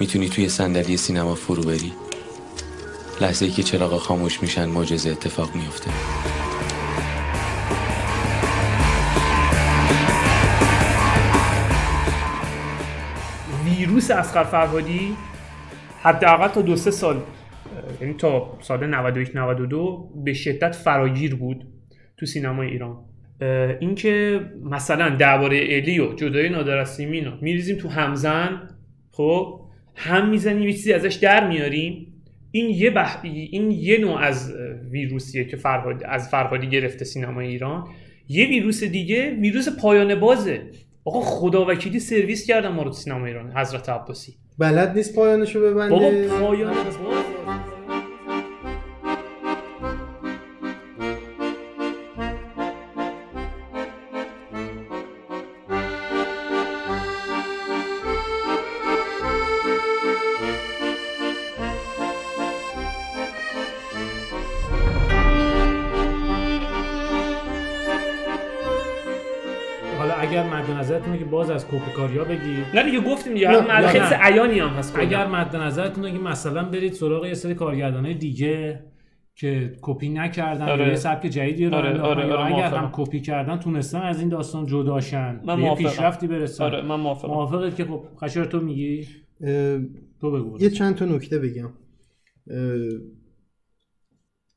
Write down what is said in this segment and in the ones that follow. میتونی توی صندلی سینما فرو بری. لحظه‌ای که چراغا خاموش میشن معجزه اتفاق میفته. ویروس اصغر فرهادی حداقل تا 2-3 سال، یعنی تا سال 91-92 به شدت فراگیر بود تو سینما ایران. اینکه مثلا درباره علی و جدای نادر و سیمین میریزیم تو همزن، خب هم میزنیم یه چیزی ازش در میاریم. این یه نوع از ویروسیه که از فرهادی گرفته سینما ایران. یه ویروس دیگه ویروس پایان بازه. آقا خداوکیلی سرویس کردن ما رو تو سینما ایران. حضرت عباسی بلد نیست پایانشو ببنده. بابا پایان باز از کوپیکاریا بگی. نه دیگه گفتیم دیگه، هم خیلی عیانی هم هست. اگر مد نظرتونه که مثلا برید سراغ یه سری کارگردانای دیگه که کپی نکردن، یه سبک جدیدی رو اگر هم کپی کردن تونستن از این داستان جداشن، یه پیشرفتی برسن. آره من موافقم. موافقت که خب قشار تو میگی؟ تو بگو. یه چند تا نکته بگم.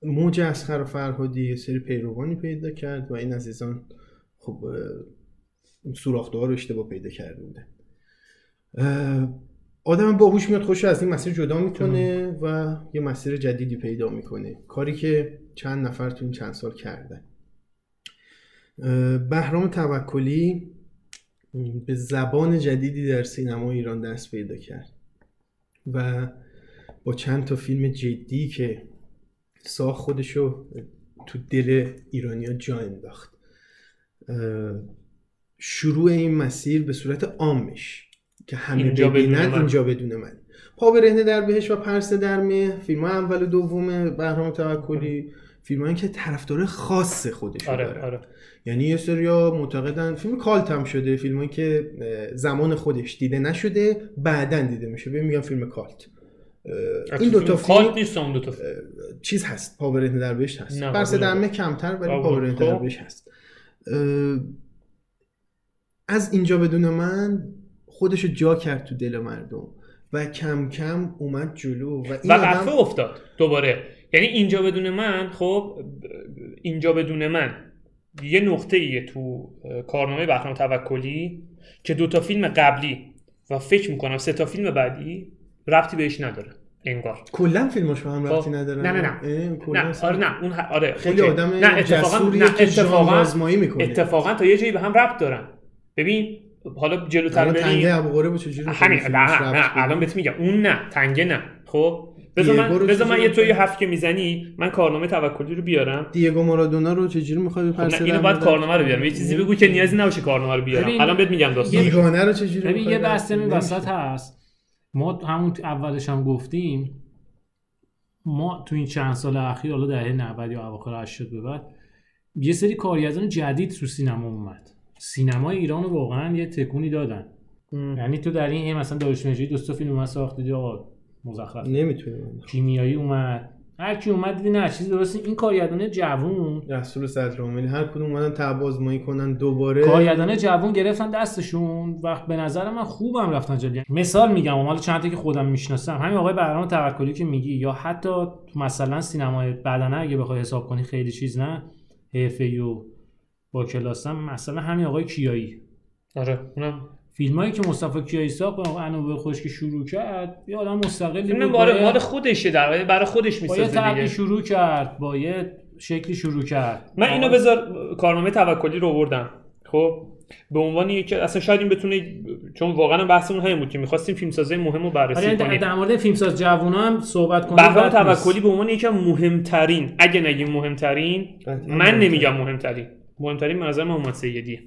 موج اصغر فرهادی یه سری پیروانی پیدا کرد و این عزیزان خب سوراخ‌ده‌ها رو اشتباه پیدا کرده بوده. آدم باهوش میاد خوشو از این مسیر جدا میکنه و یه مسیر جدیدی پیدا میکنه، کاری که چند نفر تو این چند سال کردن. بهرام توکلی به زبان جدیدی در سینما ایران دست پیدا کرد و با چند تا فیلم جدی که ساخت خودشو تو دل ایرانیا جا انداخت. شروع این مسیر به صورت عامش که همه ببینند اینجا بدون من، پاور رهن در بهشت و پرسه در مه، فیلم ها اول و دوم بهرام توکلی، فیلم هایی که طرفدار خاص خودشون داره. یعنی یه سریا معتقدن فیلم کالت هم شده، فیلم هایی که زمان خودش دیده نشده بعداً دیده میشه، ببین میگم فیلم کالت. این دو تا فیلم نیست، اون دو تا چیز هست، پاور رهن در بهشت هست، پرسه در مه کمتر ولی پاور رهن در بهشت هست. از اینجا بدون من خودشو جا کرد تو دل مردم و کم کم اومد جلو و وقفه افتاد دوباره. یعنی اینجا بدون من، خب اینجا بدون من یه نقطه ایه تو کارنامه بهرام توکلی که 2 تا فیلم قبلی و فکر میکنم 3 تا فیلم بعدی ربطی بهش نداره. انگار کلا فیلماش با هم ربطی نداره. نه خیلی آدم جسوریه که جان‌آزمایی میکنه. اتفاقا تا یه جایی به هم ربط دارن. ببین حالا جلوتر بریم. تنگه ابوقره بود چجوری؟ همین الان بهت میگم. اون نه تنگه نه. خب بذار من یه توی هفت که میزنی من کارنامه توکلی رو بیارم. دیگو مارادونا رو چجوری می‌خوای بپرسه؟ اینو بعد کارنامه رو بیارم. یه چیزی بگو که نیازی نباشه کارنامه رو بیارم. الان بهت میگم داستان بیگانه رو چجوری. ببین یه بحث این وسط هست. ما همون اولش هم گفتیم ما تو این چند سال اخیر، حالا دهه 90 یا اواخر 80 به بعد، یه سری کارگردان جدید تو سینما اومد. سینما ایران رو واقعا یه تکونی دادن. یعنی تو در این مثلا داروشمجی 2 تا فیلم اومد ساخت دیگه، آقا مزخرف نمیتونه. کیمیایی اومد، هر کی اومد دیگه نه چیز درسته. این کارگردان جوون رسول صدرالعملی هر کدوم اومدن تعبازمایی کنن دوباره. کارگردان جوون گرفتن دستشون و به نظر من خوبم رفتن جلو. مثال میگم مال چند تا که خودم میشناسم، همین آقای بهرام توکلی که میگی، یا حتی تو مثلا سینمای بدنه اگه بخوای حساب کنی خیلی چیز نه حرفه‌ای با کلاسم، مثلا همین آقای کیایی. آره اونم فیلمایی که مصطفی کیایی ساخت با انوبه خشکی شروع کرد، یه آدم مستقلی بود. مال خودشه، در واقع برای خودش میسازه دیگه. با یه طرحی شروع کرد، با یه شکلی شروع کرد. من اینو بذار کارنامه توکلی رو آوردم. خب به عنوان یک اصلا شاید این بتونه، چون واقعا بحثمون همین بود که می‌خواستیم فیلمسازی مهمو بررسی کنیم. در مورد فیلمساز جوونا هم صحبت کنیم. بهرام توکلی به عنوان یکی از مهمترین، اگه نگیم مهمترین، من نمیگم مهمترین معظم هومن سیدی.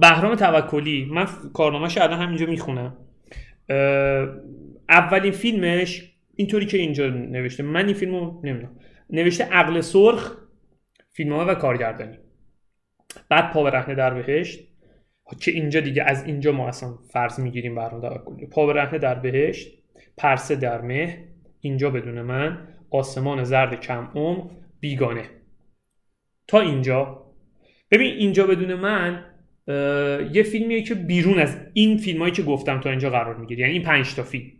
بهرام توکلی من کارنامه‌اش الان همینجا میخونم. اولین فیلمش اینطوری که اینجا نوشته، من این فیلمو نمیدونم، نوشته عقل سرخ، فیلمنامه و کارگردانی. بعد پاور رهن در بهشت، که اینجا دیگه از اینجا ما اصلا فرض میگیریم بهرام توکلی، پاور رهن در بهشت، پرسه در مه، اینجا بدون من، آسمان زرد کم عمق، بیگانه. تا اینجا ببین، اینجا بدون من یه فیلمیه که بیرون از این فیلمایی که گفتم تا اینجا قرار میگیره، یعنی این 5 تا فیلم.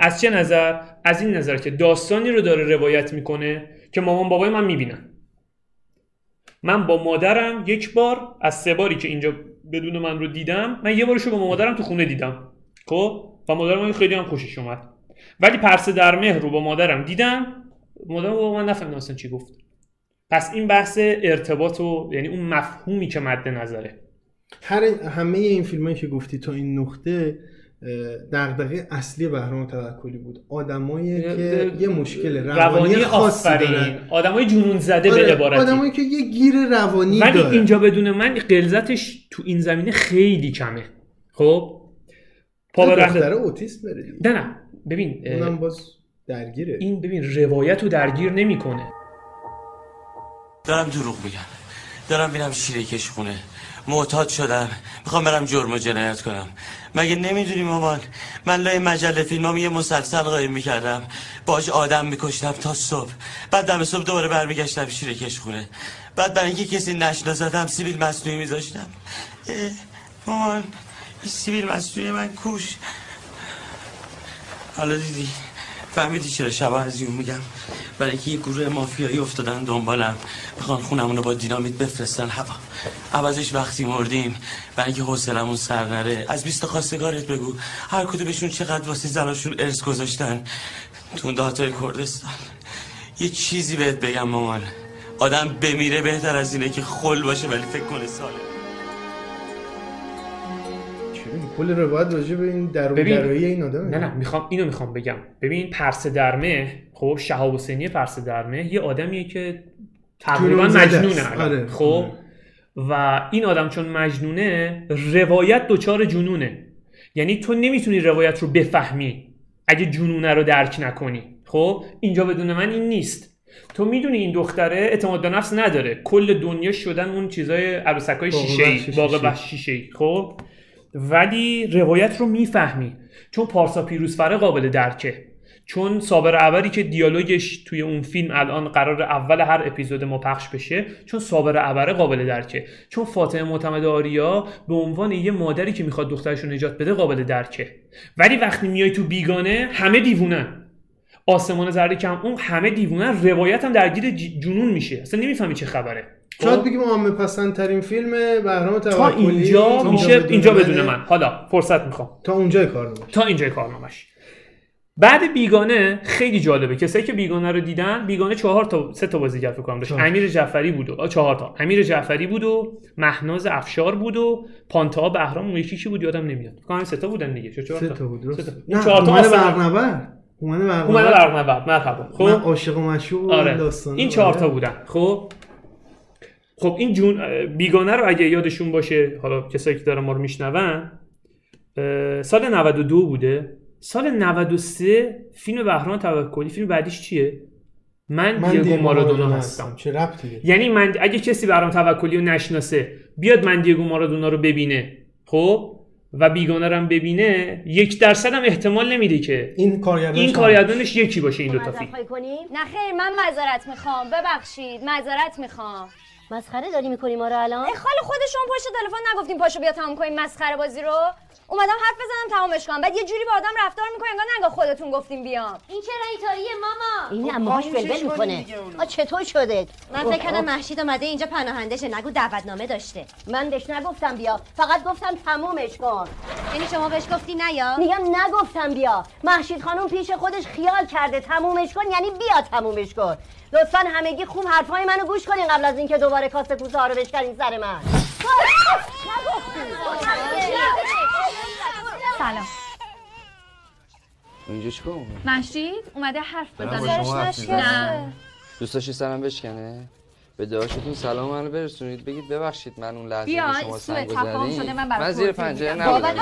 از چه نظر؟ از این نظر که داستانی رو داره روایت میکنه که مامان بابای من میبینن. من با مادرم یک بار از 3 باری که اینجا بدون من رو دیدم، من یه بارشو با مادرم تو خونه دیدم خب، و مادرم خیلی هم خوشش اومد. ولی پرسه در مه رو با مادرم دیدم، مادرم با من نفهمید اصلا چی گفت. پس این بحث ارتباط و یعنی اون مفهومی که مد نظره. همه این فیلمایی که گفتی تا این نقطه دغدغه اصلی بهرام توکلی بود، آدمایی که یه مشکل روانی خاصی دارن، آدمای جنون زده به عبارتی، آدمایی که یه گیر روانی دارن. ولی اینجا بدون من غلظتش تو این زمینه خیلی کمه. خب پاور رهن اوتیسم داره. نه ببین اونم باز درگیره، این ببین روایتو درگیر نمیکنه. دارم دروغ میگم، دارم میرم شیره کش خونه، معتاد شدم، میخوام برم جرم و جنایت کنم. مگه نمیدونی مامان من لای مجله فیلمام یه مسلسل قایم میکردم، باش آدم میکشتم تا صبح، بعد دم صبح دوباره برمیگشتم شیره کش خونه، بعد برای اینکه کسی نشناستم سیبیل مصنوعی میذاشتم. مامان این سیبیل مصنوعی من کوش. حالا دیدی فهمیدی چرا شبا از یون میگم؟ برای اینکه یه گروه مافیایی افتادن دنبالم، میخوان خونمون رو با دینامیت بفرستن هوا. عوضش وقتی مردیم برای اینکه حوصلمون سر نره، از 20 خواستگارت بگو هر کدومشون چقدر واسه زناشون ارث گذاشتن تو دهاتای کردستان. یه چیزی بهت بگم مامان، آدم بمیره بهتر از اینه که خل باشه ولی فکر کنه ساله. کل روایت راجع به این درون‌گرایی این آدمه. نه میخوام اینو بگم. ببین پرسه در مه، خب شهاب حسینی پرسه در مه یه آدمیه که تقریبا مجنونه. خب و این آدم چون مجنونه، روایت دوچار جنونه. یعنی تو نمیتونی روایت رو بفهمی اگه جنونه رو درک نکنی. خب اینجا بدون من این نیست. تو میدونی این دختره اعتماد به نفس نداره. کل دنیا شدن اون چیزای عروسکای شیشه‌ای، باغ وحش شیشه‌ای. خب ولی روایت رو میفهمی، چون پارسا پیروزفره قابل درکه، چون صابر اوری که دیالوگش توی اون فیلم الان قرار اول هر اپیزود ما پخش بشه، چون صابر اوره قابل درکه، چون فاطمه معتمد آریا به عنوان یه مادری که میخواد دخترش رو نجات بده قابل درکه. ولی وقتی میای تو بیگانه همه دیوونن، آسمان زرد کم عمق همه دیوونن، روایت هم درگیر جنون میشه، اصلا نمیفهمی چه خبره. شاید بگیم عامه پسندترین فیلم بهرام توکلی تا اینجا میشه اینجا بدون من. حالا فرصت میخوام تا اونجای کارنامش بعد بیگانه خیلی جالبه. کسایی که بیگانه رو دیدن، بیگانه 3 تا بازیگر فکر کنم داشت. امیر جعفری بود و 4 تا امیر جعفری بود و مهناز افشار بود و پانتا بهرام یکی بود یادم نمیاد، فکر کنم 3 تا بودن دیگه. 4 تا بود. 4 تا هومن برق 90 مرحبا. خب من عاشق و مشوق داستان این 4 تا بودن. خب این بیگانه رو اگه یادشون باشه، حالا کسایی که دارن ما رو میشنون، سال 92 بوده. سال 93 فیلم بهرام توکلی، فیلم بعدیش چیه؟ من دیگو مارادونا هستم. چه ربطی داره؟ یعنی من اگه کسی بهرام توکلی رو نشناسه بیاد من دیگو مارادونا رو ببینه خب و بیگانه رو هم ببینه، 1% هم احتمال نمیده که این کارگردانش یکی باشه این دو تا فیلم. نه خیر، من معذرت میخوام، ببخشید معذرت میخوام. مسخره داری میکنی ما رو الان؟ خال خودشون پشت تلفن نگفتیم پاشو بیا تمام کنیم مسخره بازی رو؟ اومدم حرف بزنم تمامش کنم، بعد یه جوری با آدم رفتار میکنی انگار خودتون گفتیم بیام. این چه رایتاریه ماما؟ این عمه‌هاش بلبل میکنه. چطور شده؟ من فکر کردم مهشید اومده اینجا پناهنده شه، نگو دعوتنامه داشته. من بهش نگفتم بیا، فقط گفتم تمومش کن. یعنی شما بهش گفتی نیا؟ میگم نگفتم بیا. مهشید خانم پیش خودش خیال کرده تمومش کن، یعنی بیا تمومش کن. لطفاً همگی خوب حرفای منو گوش کنین قبل از اینکه دوباره کاسه کوزه‌ها رو بشکنین سر من. سلام. اینجا چیکار می‌کنی؟ مهشید اومده حرف بزنه. نه. دوست داشتی سرم بشکنه؟ به داداشتون سلام منو برسونید، بگید ببخشید من اون لحظه که شما سنگ گذارید من زیر پنجره نبودم.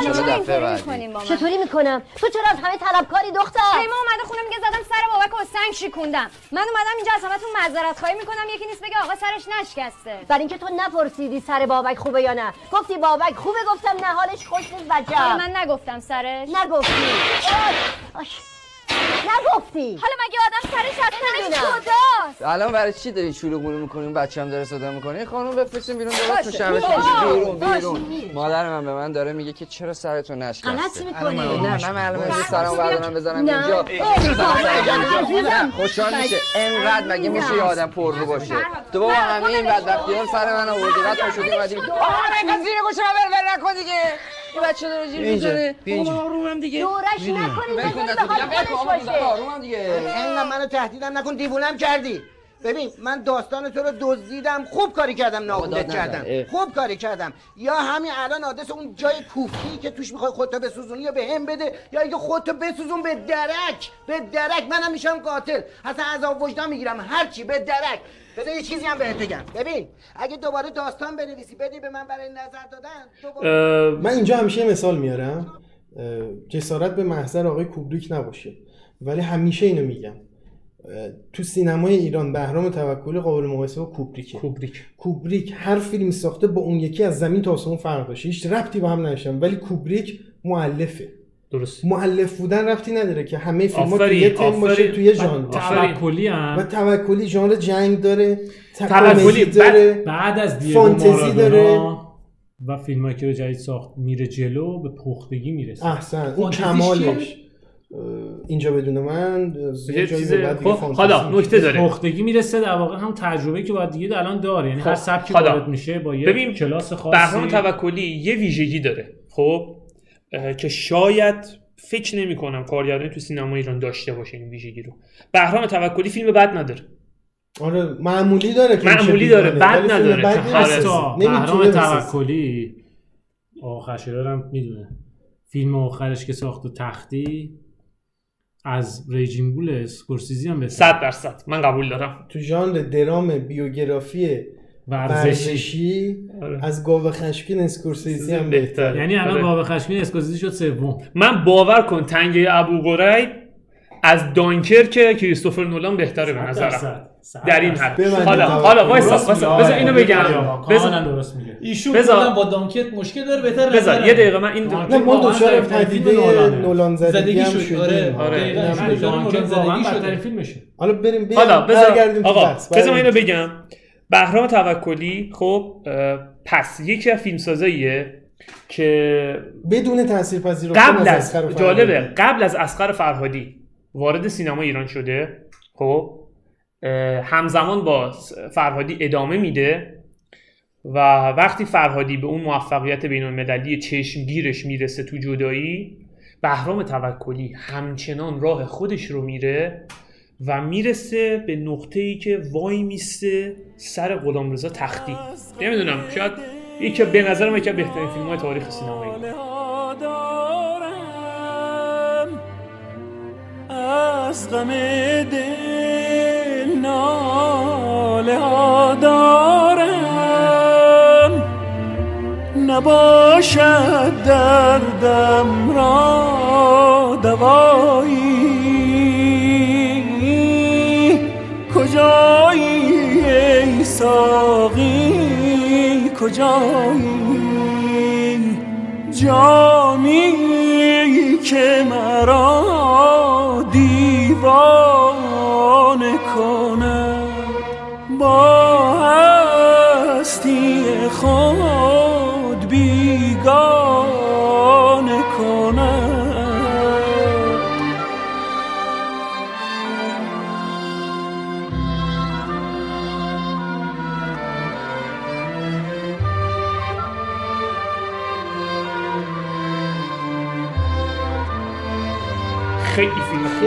چطوری میکنم؟ تو چرا از همه طلبکاری دختر؟ پیما اومده خونه میگه زدم سر بابک و سنگ شیکوندم. من اومدم اینجا از همتون معذرت خواهی میکنم، یکی نیست بگه آقا سرش نشکسته. بر اینکه تو نپرسیدی سر بابک خوبه یا نه. گفتی بابک خوبه، گفتم نه حالش خوش نیست بچه‌ها. من نگفتم سرش. نگفتی. نگفتی. حالا مگه آدم سرش از تنش کجاست؟ الان برای چی داری شلوغ می‌کنی؟ بچه‌م داره صدا می‌کنه. خانم بفرستین بیرون دولت تو شبش بیرون. مادر من به من داره میگه که چرا سرتو نشکسته؟ غلطی می‌کنی. نه من الان سرام بردارم بزنم اینجا. خوشحال میشه. اینقدر مگه میشه یه آدم پر رو باشه؟ تو بابا همین بدبختی‌ها سر من آوردی. بعد تو شدی بعدی. آقا زیر گوشم ول نکن دیگه. این بچه داره جیر میزنه، بابا آرومم دیگه، دورش نکنید، آرومم دیگه، اینقدر منو تهدیدم نکن، دیوونم کردی. ببین من داستان تو رو دزدیدم، خوب کاری کردم، نابودت کردم، خوب کاری کردم، یا همین الان آدرس اون جای کوفتی که توش میخوای خودتو بسوزونی یا بهم بده، یا اینکه خودتو بسوزون به درک، به درک. منم میشم قاتل، اصلا عذاب وجدان میگیرم، هر چی به درک. بذار یه چیزی هم بهت بگم، ببین اگه دوباره داستان بنویسی بدی به من برای نظر دادن دوباره... من اینجا همیشه مثال میارم، جسارت به محضر آقای کوبریک نباشه، ولی همیشه اینو میگم تو سینمای ایران بهرام توکلی قابل مقایسه با کوبریکه. کوبریک هر فیلم ساخته با اون یکی از زمین تا آسمون فرق داشته، هیچ ربطی با هم نداشتن، ولی کوبریک مؤلفه. درست. مؤلف بودن ربطی نداره که همه فیلم‌ها تو یه تم باشه، تو یه ژانر. توکلی هم و توکلی ژانر جنگ داره، توکلی داره، بعد از دیگو فانتزی داره و فیلمایی که رو جدید ساخت میره جلو، به پختگی میرسه. احسن اون کمالش. اینجا بدون من یه چیز خدا نکته داره، پختگی میرسه در واقع، هم تجربه که بعد دیگه الان داره، یعنی هر سبکی وارد میشه با یه کلاس خاصی. بهرام توکلی یه ویژگی داره خب که شاید فکر نمی‌کنم کارگردانی تو سینما ایران داشته باشه این ویژگی رو. بهرام توکلی فیلم بد نداره. آره معمولی داره که معمولی داره، بد نداره. حتی بهرام توکلی آخرشرم میدونه فیلم آخرش که ساخت تختی از ریجین بول اسکورسیزی هم بهتره 100% من قبول دارم. تو ژانر درام بیوگرافی ورزشی از گاوه خشمگین اسکورسیزی هم بهتره، یعنی الان گاوه خشمگین اسکورسیزی شد سوم. من باور کن تنگه ابوغریب از دانکرک کریستوفر نولان بهتره به نظرم در این حد. حالا وایسا بذار اینو بگم، بذار درست میگه ایشون کلا با دانکرک مشکل داره، بهتره بذار یه دقیقه من این من دوچار تدیده نولان زدگی شد. آره دانکرک واقعا بدترین فیلمشه. حالا بریم برگردیم آقا بذار اینو بگم. بهرام توکلی خب پس یکی از فیلمسازاییه که بدون تاثیرپذیری قبل از اصغر فرهادی وارد سینما ایران شده، خب همزمان با فرهادی ادامه میده و وقتی فرهادی به اون موفقیت بین‌المللی چشمگیرش میرسه تو جدایی، بهرام توکلی همچنان راه خودش رو میره و میرسه به نقطه‌ای که وای میسته سر غلامرضا تختی. نمیدونم شاید یکی به نظر من یکی از بهترین فیلم‌های تاریخ سینما ایران. کجایی ای ساقی کجایی جامی که مرا دیوانه کنه با هستی خود بیگانه کنه.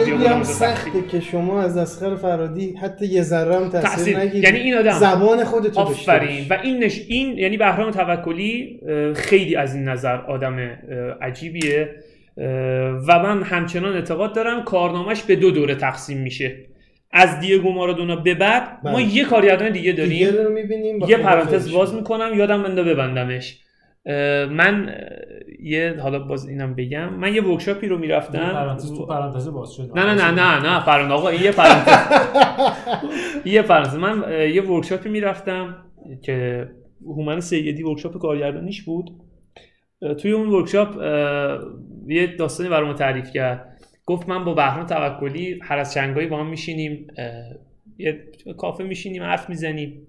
خیلی هم سخته که شما از اصغر فرهادی حتی یه ذره هم تاثیر نگیرید، یعنی این آدم زبان خودتو آفرین و این یعنی بهرام توکلی خیلی از این نظر آدم عجیبیه و من همچنان اعتقاد دارم کارنامه‌اش به دو دوره تقسیم میشه. از دیگو مارادونا به بعد ما یه کارگردان دیگه داریم، یه پرانتز باز میکنم یادم بنده ببندمش. من یه حالا باز اینم بگم، من یه ورکشاپی رو میرفتم پرانتز تو پرانتز باز شد. نه نه نه نه نه فرهاد آقا یه پرانتز یه پرانتز. من یه ورکشاپی میرفتم که هومن سیدی ورکشاپ کارگردانیش بود. توی اون ورکشاپ یه داستانی برام تعریف کرد، گفت من با بهرام توکلی هر از چنگایی با هم میشینیم یه کافه میشینیم حرف میزنیم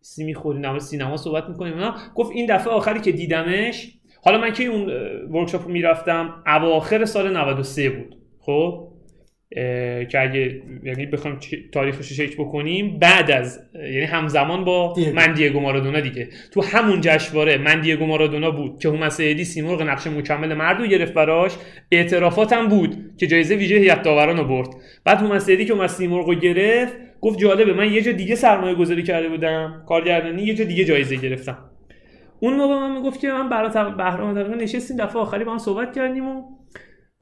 سی میخوریم در مورد سینما صحبت میکنیم. گفت این دفعه آخری که دیدمش، حالا من که اون ورکشاپ رو میرفتم اواخر سال 93 بود خب، که اگه یعنی بخوایم تاریخش رو چک بکنیم بعد از یعنی همزمان با من دیگو مارادونا دیگه، تو همون جشنواره من دیگو مارادونا بود که هومن سیدی سیمرغ نقش مکمل مرد رو گرفت براش، اعترافاتم بود که جایزه ویژه هیئت داوران رو برد. بعد هومن سیدی که هومن سیمرغ رو گرفت گفت جالبه من یه جا دیگه سرمایه گذاری کرده بودم کارگردانی، یه جا دیگه جایزه گرفتم. اون موقع من میگفت که من برای بهرام در نشستیم دفعه آخری با هم صحبت کردیم و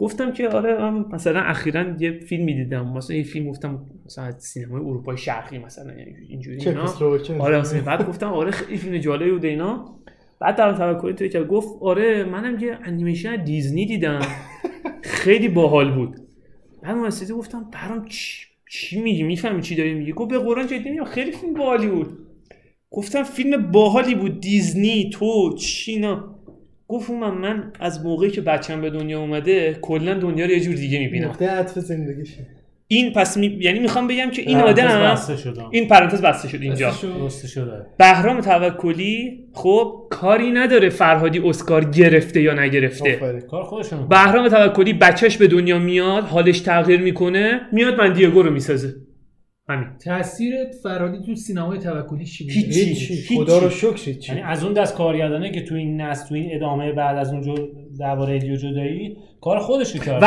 گفتم که آره من مثلا اخیراً یه فیلمی دیدم، مثلا یه فیلم گفتم مثلا سینمای اروپای شرقی مثلا اینجوری اینا، آره مثلا بعد گفتم آره خیلی فیلم جالبی بود اینا. بعد در توکلی توی که گفت آره منم یه انیمیشن دیزنی دیدم خیلی باحال بود. بعد من سیدی گفتم برام چی میگی میفهمی چی داری میگی؟ گفت به قرآن جدی میگم خیلی فیلم باحالی بود. گفتم فیلم باحالی بود دیزنی تو چینا؟ گفت من از موقعی که بچه‌م به دنیا اومده کلا دنیا رو یه جور دیگه می‌بینم. نقطه عطف زندگیشه. این پس یعنی میخوام بگم که این آدم این پرانتز بسته شد اینجا. بسته شده. بهرام توکلی خب کاری نداره فرهادی اسکار گرفته یا نگرفته. کار خودش. بهرام توکلی بچه‌ش به دنیا میاد، حالش تغییر میکنه، میاد من دیگو رو میسازه. همین. تأثیر فرهادی تو سینمای توکلی چی بود؟ هیچی. خدا رو شکر هیچی. یعنی از اون دست کارگردانه که تو این نسل تو این ادامه بعد از اونجا درباره علی و جدایی کار خودش رو کرد. و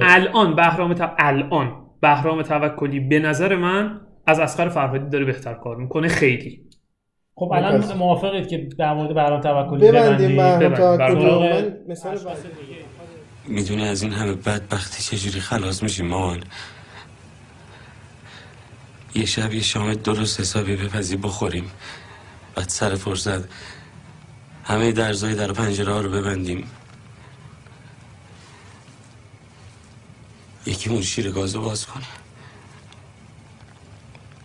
الان بهرام توکلی به نظر من از اصغر فرهادی داره بهتر کار میکنه خیلی. خب الان موافقید که در مورد بهرام توکلی ببندیم؟ من مثلا میدونی از این همه بدبختی چجوری خلاص میشیم مامان؟ یه شب یه شام درست حسابی بپزی بخوریم، بعد سر فرصت همه درزای در پنجره ها رو ببندیم، یکی اون شیر گازو باز کنه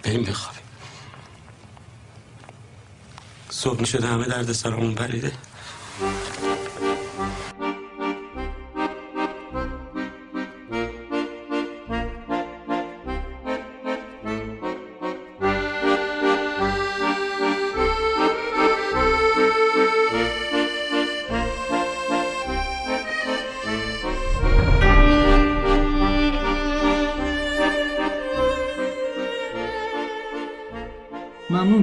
بریم بخوابیم. صبح شده همه درد سرمون بریده.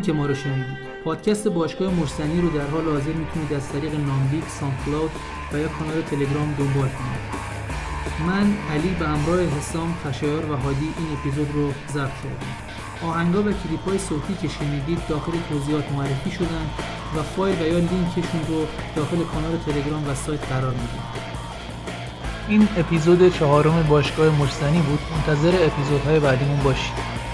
که ما رو شنیدید. پادکست باشگاه مرسنی رو در حال حاضر میتونید از طریق ناملیک، ساندکلاود و یا کانال تلگرام دنبال کنید. من علی به همراه حسام قشایر و هادی این اپیزود رو ضبط کردم. آهنگا و کلیپ‌های صوتی که شنیدید داخل توضیحات معرفی شدن و فایل و یا لینکشون رو داخل کانال تلگرام و سایت قرار میدیم. این اپیزود 4 باشگاه مرسنی بود. منتظر اپیزودهای بعدیمون باشید.